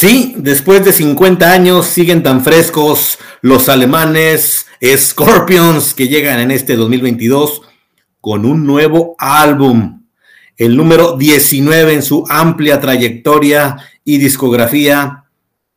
Sí, después de 50 años siguen tan frescos los alemanes Scorpions, que llegan en este 2022 con un nuevo álbum, el número 19 en su amplia trayectoria y discografía.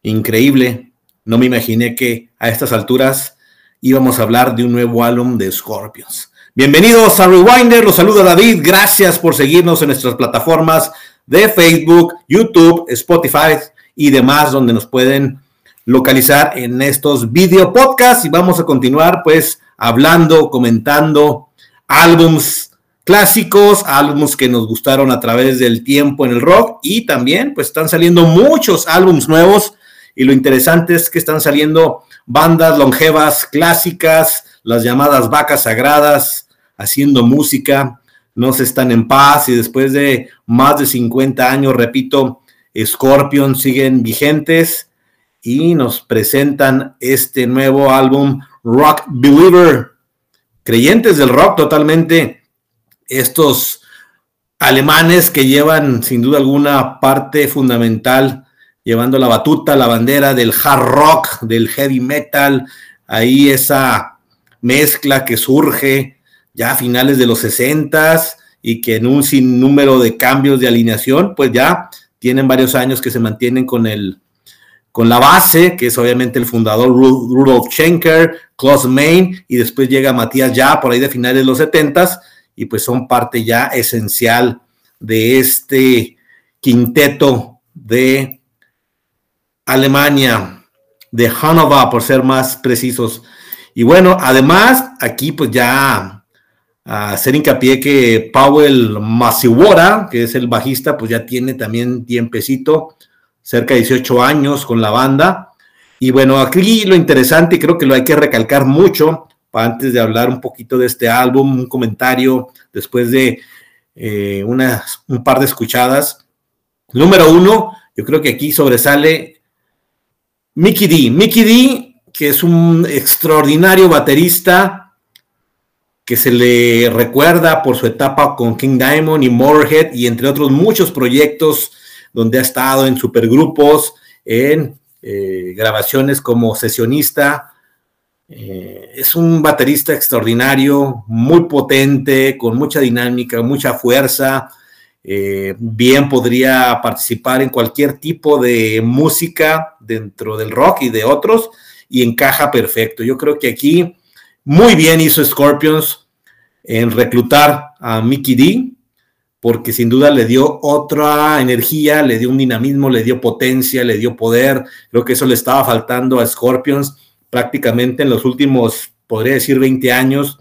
Increíble, no me imaginé que a estas alturas íbamos a hablar de un nuevo álbum de Scorpions. Bienvenidos a Rewinder, los saluda David, gracias por seguirnos en nuestras plataformas de Facebook, YouTube, Spotify y demás, donde nos pueden localizar en estos video podcasts. Y vamos a continuar pues hablando, comentando álbums clásicos, álbums que nos gustaron a través del tiempo en el rock, y también pues están saliendo muchos álbums nuevos, y lo interesante es que están saliendo bandas longevas, clásicas, las llamadas vacas sagradas, haciendo música, no se están en paz, y después de más de 50 años, repito, Scorpion siguen vigentes y nos presentan este nuevo álbum Rock Believer. Creyentes del rock totalmente, estos alemanes que llevan sin duda alguna parte fundamental, llevando la batuta, la bandera del hard rock, del heavy metal, ahí esa mezcla que surge ya a finales de los 60s y que en un sinnúmero de cambios de alineación, pues ya tienen varios años que se mantienen con la base, que es obviamente el fundador Rudolf Schenker, Klaus Meine, y después llega Matías ya por ahí de finales de los 70s, y pues son parte ya esencial de este quinteto de Alemania, de Hannover, por ser más precisos. Y bueno, además, aquí pues ya hacer hincapié que Powell Masiwora, que es el bajista, pues ya tiene también tiempecito, cerca de 18 años con la banda. Y bueno, aquí lo interesante, y creo que lo hay que recalcar mucho, para antes de hablar un poquito de este álbum, un comentario después de un par de escuchadas. Número uno, yo creo que aquí sobresale Mikkey Dee. Mikkey Dee, que es un extraordinario baterista, que se le recuerda por su etapa con King Diamond y Motorhead, y entre otros muchos proyectos donde ha estado en supergrupos, en grabaciones como sesionista. Es un baterista extraordinario, muy potente, con mucha dinámica, mucha fuerza. Bien podría participar en cualquier tipo de música dentro del rock y de otros, y encaja perfecto. Yo creo que aquí muy bien hizo Scorpions en reclutar a Mikkey Dee, porque sin duda le dio otra energía, le dio un dinamismo, le dio potencia, le dio poder. Creo que eso le estaba faltando a Scorpions prácticamente en los últimos, podría decir, 20 años.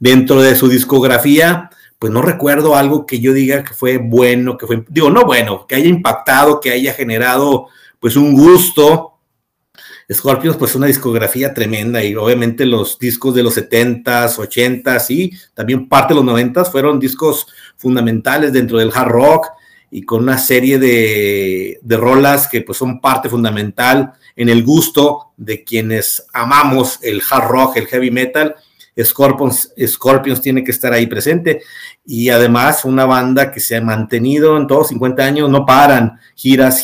Dentro de su discografía, pues no recuerdo algo que yo diga que fue bueno, que fue, digo, no bueno, que haya impactado, que haya generado pues un gusto. Scorpions, pues una discografía tremenda, y obviamente los discos de los 70s, 80s y también parte de los 90s fueron discos fundamentales dentro del hard rock, y con una serie de rolas que pues son parte fundamental en el gusto de quienes amamos el hard rock, el heavy metal. Scorpions tiene que estar ahí presente, y además una banda que se ha mantenido en todos 50 años, no paran, giras,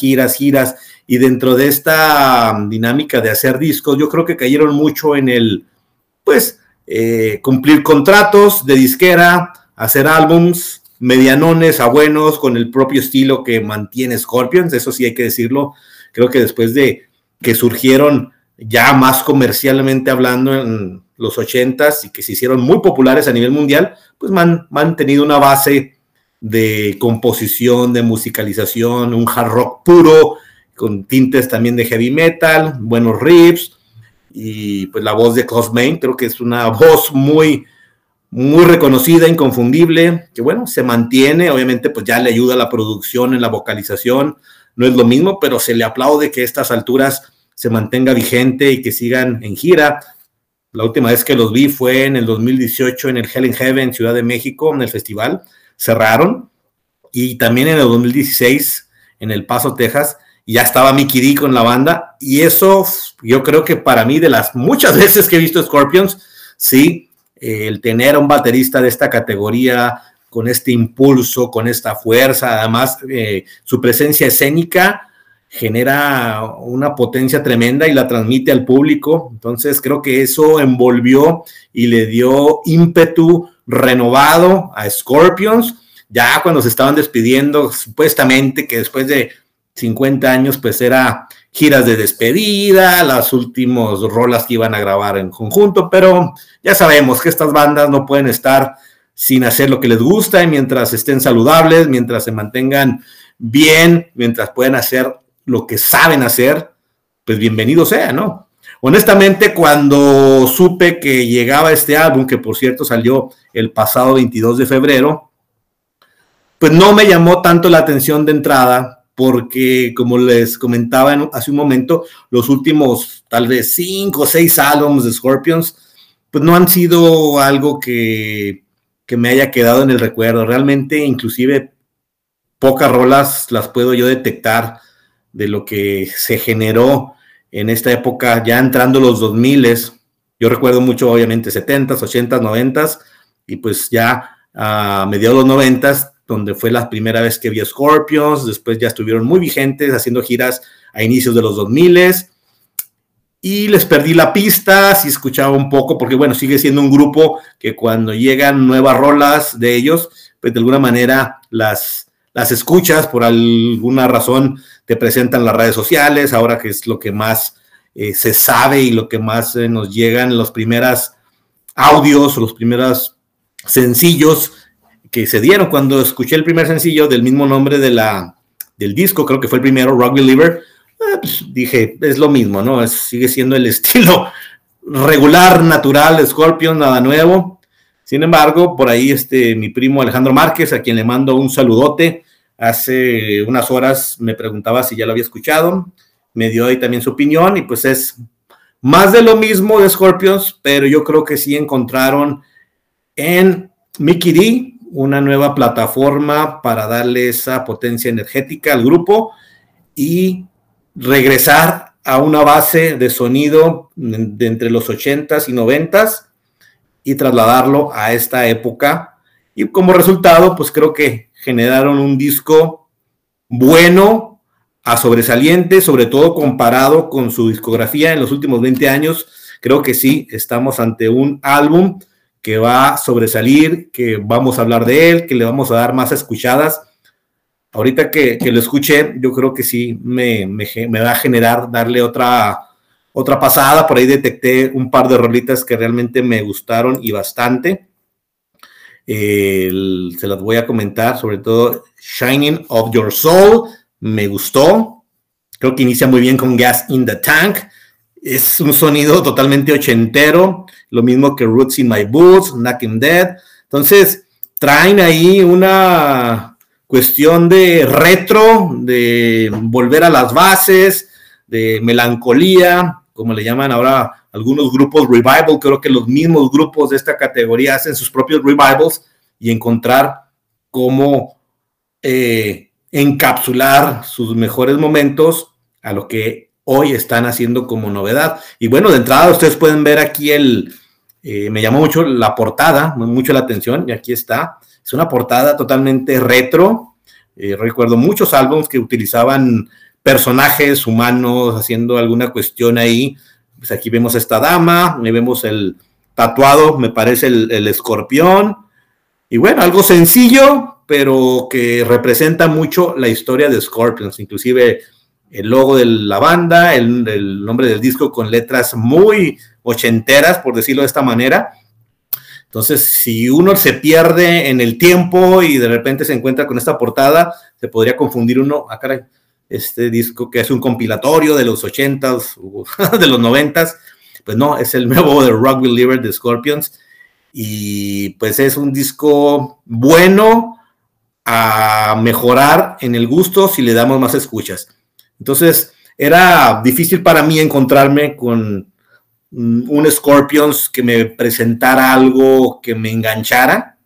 y dentro de esta dinámica de hacer discos, yo creo que cayeron mucho en el, pues, cumplir contratos de disquera, hacer álbums medianones a buenos, con el propio estilo que mantiene Scorpions, eso sí hay que decirlo. Creo que después de que surgieron ya más comercialmente hablando en los 80s y que se hicieron muy populares a nivel mundial, pues han mantenido una base de composición, de musicalización, un hard rock puro, con tintes también de heavy metal, buenos riffs, y pues la voz de Klaus Meine, creo que es una voz muy, muy reconocida, inconfundible, que bueno, se mantiene, obviamente pues ya le ayuda a la producción en la vocalización, no es lo mismo, pero se le aplaude que a estas alturas se mantenga vigente y que sigan en gira. La última vez que los vi fue en el 2018 en el Hell in Heaven, Ciudad de México, en el festival, cerraron, y también en el 2016 en El Paso, Texas, ya estaba Mikkey Dee con la banda, y eso yo creo que para mí, de las muchas veces que he visto Scorpions, sí, el tener a un baterista de esta categoría, con este impulso, con esta fuerza, además su presencia escénica, genera una potencia tremenda y la transmite al público. Entonces creo que eso envolvió y le dio ímpetu renovado a Scorpions, ya cuando se estaban despidiendo, supuestamente que después de 50 años, pues era giras de despedida, las últimas rolas que iban a grabar en conjunto, pero ya sabemos que estas bandas no pueden estar sin hacer lo que les gusta, y mientras estén saludables, mientras se mantengan bien, mientras puedan hacer lo que saben hacer, pues bienvenido sea, ¿no? Honestamente, cuando supe que llegaba este álbum, que por cierto salió el pasado 22 de febrero, pues no me llamó tanto la atención de entrada, porque como les comentaba hace un momento, los últimos tal vez 5 o 6 álbumes de Scorpions, pues no han sido algo que me haya quedado en el recuerdo. Realmente, inclusive, pocas rolas las puedo yo detectar de lo que se generó en esta época, ya entrando los 2000s. Yo recuerdo mucho, obviamente, 70s, 80s, 90s, y pues ya a mediados de los 90s, donde fue la primera vez que vi a Scorpions. Después ya estuvieron muy vigentes, haciendo giras a inicios de los 2000s, y les perdí la pista, sí escuchaba un poco, porque bueno, sigue siendo un grupo que cuando llegan nuevas rolas de ellos, pues de alguna manera las escuchas, por alguna razón te presentan las redes sociales, ahora que es lo que más se sabe y lo que más nos llegan, los primeros audios, los primeros sencillos que se dieron. Cuando escuché el primer sencillo del mismo nombre del disco, creo que fue el primero, Rock Believer, pues dije, es lo mismo, ¿no? Sigue siendo el estilo regular, natural, Scorpion, nada nuevo. Sin embargo, por ahí mi primo Alejandro Márquez, a quien le mando un saludote, hace unas horas me preguntaba si ya lo había escuchado, me dio ahí también su opinión, y pues es más de lo mismo de Scorpions, pero yo creo que sí encontraron en Mikkey Dee una nueva plataforma para darle esa potencia energética al grupo y regresar a una base de sonido de entre los 80s y 90s y trasladarlo a esta época. Y como resultado, pues creo que generaron un disco bueno a sobresaliente, sobre todo comparado con su discografía en los últimos 20 años. Creo que sí, estamos ante un álbum que va a sobresalir, que vamos a hablar de él, que le vamos a dar más escuchadas. Ahorita que lo escuché, yo creo que sí me va a generar darle otra pasada. Por ahí detecté un par de rolitas que realmente me gustaron y bastante. Se las voy a comentar, sobre todo Shining of Your Soul, me gustó. Creo que inicia muy bien con Gas in the Tank. Es un sonido totalmente ochentero, lo mismo que Roots in My Boots, Knockin' Dead. Entonces, traen ahí una cuestión de retro, de volver a las bases, de melancolía, como le llaman ahora algunos grupos revival. Creo que los mismos grupos de esta categoría hacen sus propios revivals y encontrar cómo encapsular sus mejores momentos a lo que hoy están haciendo como novedad. Y bueno, de entrada ustedes pueden ver aquí me llamó mucho la portada, mucho la atención, y aquí está, es una portada totalmente retro. Recuerdo muchos álbumes que utilizaban personajes humanos haciendo alguna cuestión ahí. Pues aquí vemos a esta dama, le vemos el tatuado, me parece el escorpión, y bueno, algo sencillo, pero que representa mucho la historia de Scorpions, inclusive el logo de la banda, el nombre del disco con letras muy ochenteras, por decirlo de esta manera. Entonces, si uno se pierde en el tiempo y de repente se encuentra con esta portada, se podría confundir uno, ah caray, este disco que es un compilatorio de los 80s, de los 90s, pues no, es el nuevo de Rock Believer de Scorpions, y pues es un disco bueno a mejorar en el gusto si le damos más escuchas. Entonces, era difícil para mí encontrarme con un Scorpions que me presentara algo que me enganchara.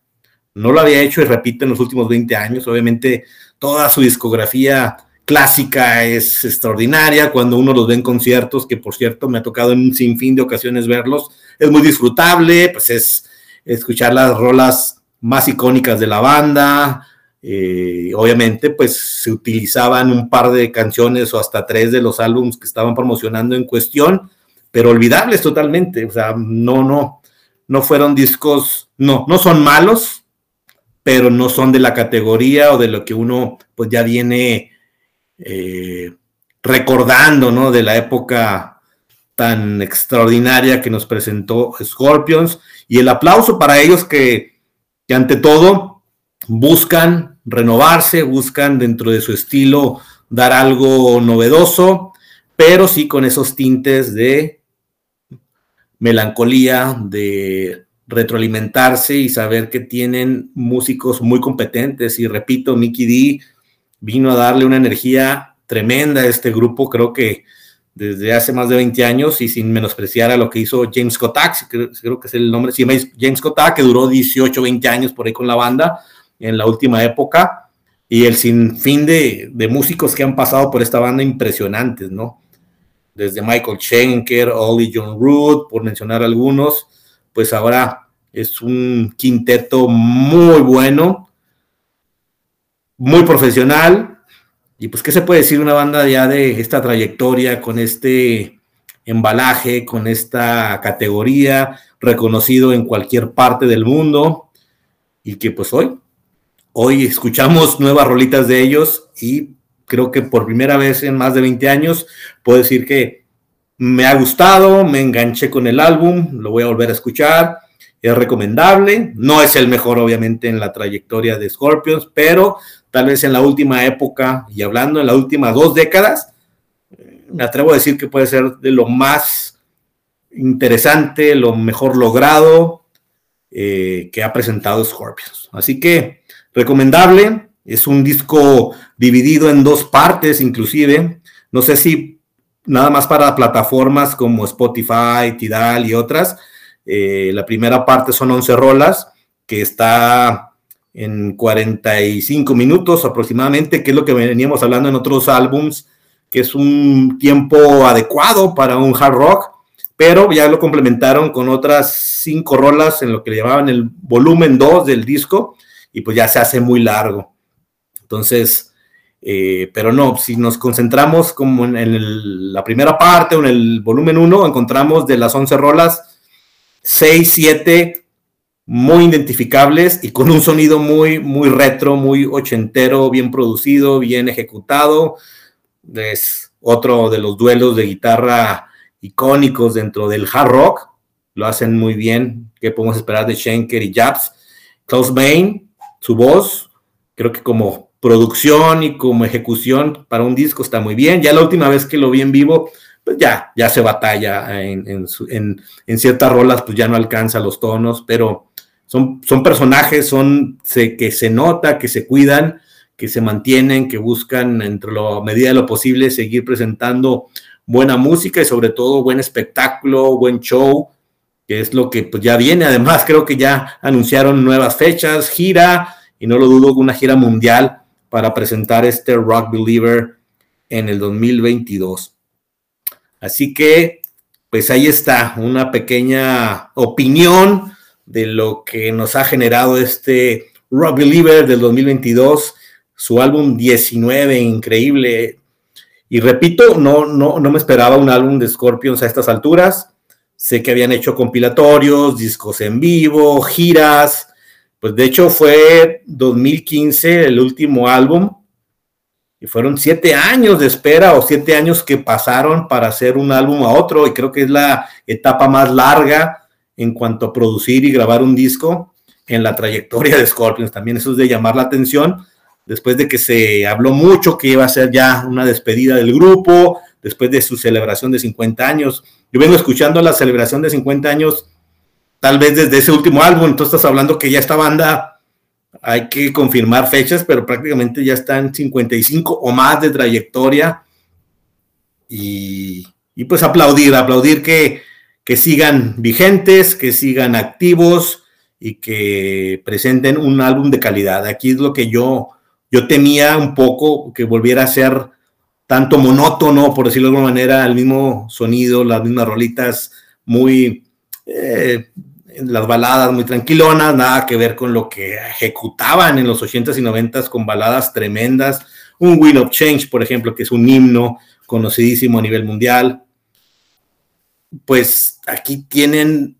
No lo había hecho, y repito, en los últimos 20 años. Obviamente, toda su discografía clásica es extraordinaria. Cuando uno los ve en conciertos, que por cierto me ha tocado en un sinfín de ocasiones verlos, es muy disfrutable, pues es escuchar las rolas más icónicas de la banda, Obviamente, pues se utilizaban un par de canciones o hasta 3 de los álbumes que estaban promocionando en cuestión, pero olvidables totalmente. O sea, no fueron discos, no son malos, pero no son de la categoría o de lo que uno pues ya viene recordando, ¿no? De la época tan extraordinaria que nos presentó Scorpions, y el aplauso para ellos que ante todo buscan renovarse, buscan dentro de su estilo dar algo novedoso, pero sí con esos tintes de melancolía, de retroalimentarse y saber que tienen músicos muy competentes. Y repito, Mikkey Dee vino a darle una energía tremenda a este grupo, creo que desde hace más de 20 años, y sin menospreciar a lo que hizo James Kotak, creo que es el nombre, sí, James Kotak, que duró 18, 20 años por ahí con la banda en la última época, y el sinfín de músicos que han pasado por esta banda, impresionantes, ¿no? Desde Michael Schenker, Olly John Root, por mencionar algunos. Pues ahora es un quinteto muy bueno, muy profesional. Y pues, ¿qué se puede decir? Una banda ya de esta trayectoria, con este embalaje, con esta categoría, reconocido en cualquier parte del mundo, y que pues hoy escuchamos nuevas rolitas de ellos, y creo que por primera vez en más de 20 años puedo decir que me ha gustado, me enganché con el álbum, lo voy a volver a escuchar, es recomendable. No es el mejor, obviamente, en la trayectoria de Scorpions, pero tal vez en la última época, y hablando en las últimas 2 décadas, me atrevo a decir que puede ser de lo más interesante, lo mejor logrado que ha presentado Scorpions. Así que, recomendable. Es un disco dividido en 2 partes, inclusive. No sé si nada más para plataformas como Spotify, Tidal y otras. La primera parte son 11 rolas, que está en 45 minutos aproximadamente, que es lo que veníamos hablando en otros álbums, que es un tiempo adecuado para un hard rock, pero ya lo complementaron con otras 5 rolas en lo que le llamaban el volumen 2 del disco, y pues ya se hace muy largo. Entonces, pero no, si nos concentramos como en la primera parte o en el volumen 1, encontramos de las 11 rolas 6, 7 muy identificables y con un sonido muy, muy retro, muy ochentero, bien producido, bien ejecutado. Es otro de los duelos de guitarra icónicos dentro del hard rock. Lo hacen muy bien. ¿Qué podemos esperar de Schenker y Japs? Klaus Meine, su voz, creo que como producción y como ejecución para un disco está muy bien. Ya la última vez que lo vi en vivo, pues ya se batalla en ciertas rolas, pues ya no alcanza los tonos, pero son personajes, que se nota, que se cuidan, que se mantienen, que buscan, entre la medida de lo posible, seguir presentando buena música y sobre todo buen espectáculo, buen show, que es lo que pues ya viene. Además, creo que ya anunciaron nuevas fechas, gira, y no lo dudo, una gira mundial para presentar este Rock Believer en el 2022. Así que, pues ahí está, una pequeña opinión de lo que nos ha generado este Rock Believer del 2022, su álbum 19, increíble. Y repito, no me esperaba un álbum de Scorpions a estas alturas. Sé que habían hecho compilatorios, discos en vivo, giras. Pues de hecho fue 2015 el último álbum, y fueron 7 años de espera, o 7 años que pasaron para hacer un álbum a otro, y creo que es la etapa más larga en cuanto a producir y grabar un disco en la trayectoria de Scorpions. También eso es de llamar la atención, después de que se habló mucho que iba a ser ya una despedida del grupo, después de su celebración de 50 años. Yo vengo escuchando la celebración de 50 años, tal vez desde ese último álbum, entonces estás hablando que ya esta banda, hay que confirmar fechas, pero prácticamente ya están 55 o más de trayectoria, y pues aplaudir que sigan vigentes, que sigan activos y que presenten un álbum de calidad. Aquí es lo que yo temía un poco, que volviera a ser tanto monótono, por decirlo de alguna manera, el mismo sonido, las mismas rolitas muy las baladas muy tranquilonas, nada que ver con lo que ejecutaban en los 80s y 90s con baladas tremendas, un Wind of Change, por ejemplo, que es un himno conocidísimo a nivel mundial. Pues aquí tienen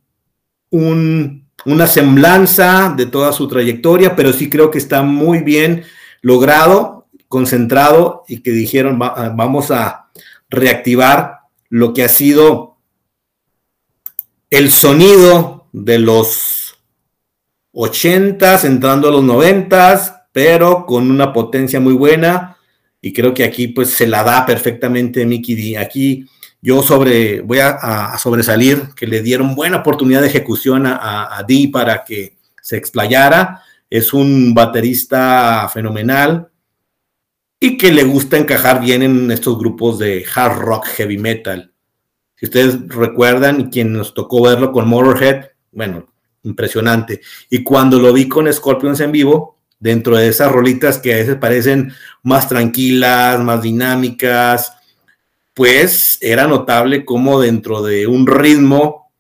una semblanza de toda su trayectoria, pero sí creo que está muy bien logrado, concentrado, y que dijeron, vamos a reactivar lo que ha sido el sonido de los 80s, entrando a los 90s, pero con una potencia muy buena, y creo que aquí pues se la da perfectamente Mikkey Dee. Aquí yo voy a sobresalir, que le dieron buena oportunidad de ejecución a Dee para que se explayara. Es un baterista fenomenal y que le gusta encajar bien en estos grupos de hard rock, heavy metal. Si ustedes recuerdan, quien nos tocó verlo con Motorhead, bueno, impresionante. Y cuando lo vi con Scorpions en vivo, dentro de esas rolitas que a veces parecen más tranquilas, más dinámicas, pues era notable cómo dentro de un ritmo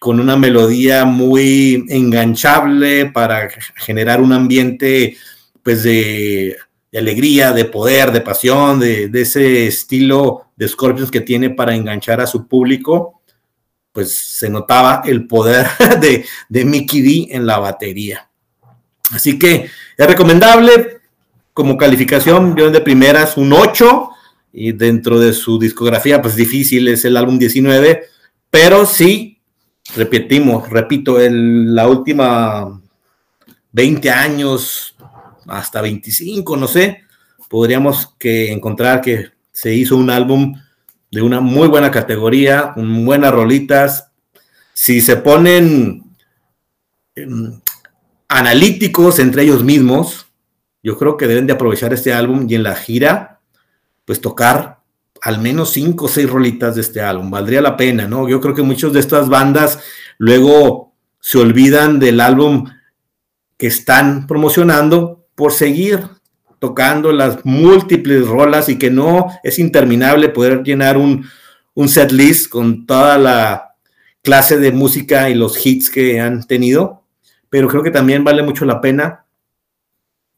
con una melodía muy enganchable para generar un ambiente pues de alegría, de poder, de pasión, de ese estilo de Scorpions que tiene para enganchar a su público, pues se notaba el poder de Mikkey Dee en la batería. Así que es recomendable. Como calificación, yo de primeras un 8, y dentro de su discografía, pues difícil, es el álbum 19, pero sí, repito, la última 20 años, hasta 25, no sé, podríamos encontrar que se hizo un álbum de una muy buena categoría, con buenas rolitas. Si se ponen analíticos entre ellos mismos, yo creo que deben de aprovechar este álbum y en la gira, pues tocar al menos 5 o 6 rolitas de este álbum, valdría la pena, ¿no? Yo creo que muchas de estas bandas luego se olvidan del álbum que están promocionando por seguir tocando las múltiples rolas, y que no es interminable poder llenar un set list con toda la clase de música y los hits que han tenido. Pero creo que también vale mucho la pena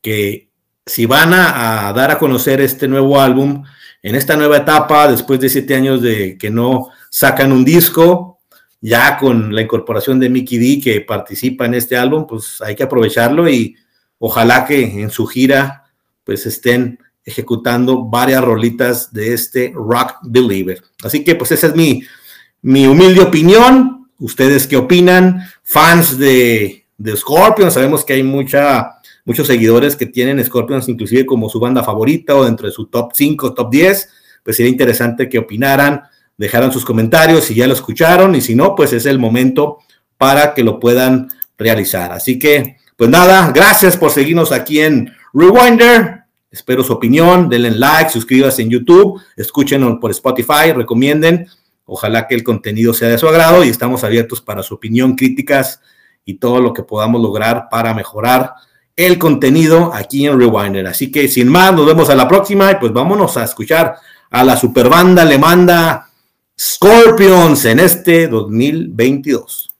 que si van a dar a conocer este nuevo álbum, en esta nueva etapa, después de 7 años de que no sacan un disco, ya con la incorporación de Mikkey Dee, que participa en este álbum, pues hay que aprovecharlo, y ojalá que en su gira pues estén ejecutando varias rolitas de este Rock Believer. Así que pues esa es mi humilde opinión. ¿Ustedes qué opinan? Fans de Scorpions, sabemos que hay muchos seguidores que tienen Scorpions inclusive como su banda favorita o dentro de su top 5, top 10, pues sería interesante que opinaran, dejaran sus comentarios si ya lo escucharon, y si no, pues es el momento para que lo puedan realizar. Así que, pues nada, gracias por seguirnos aquí en Rewinder, espero su opinión, denle like, suscríbanse en YouTube, escúchenos por Spotify, recomienden, ojalá que el contenido sea de su agrado, y estamos abiertos para su opinión, críticas, y todo lo que podamos lograr para mejorar el contenido aquí en Rewinder. Así que sin más, nos vemos a la próxima, y pues vámonos a escuchar a la superbanda alemana Scorpions en este 2022.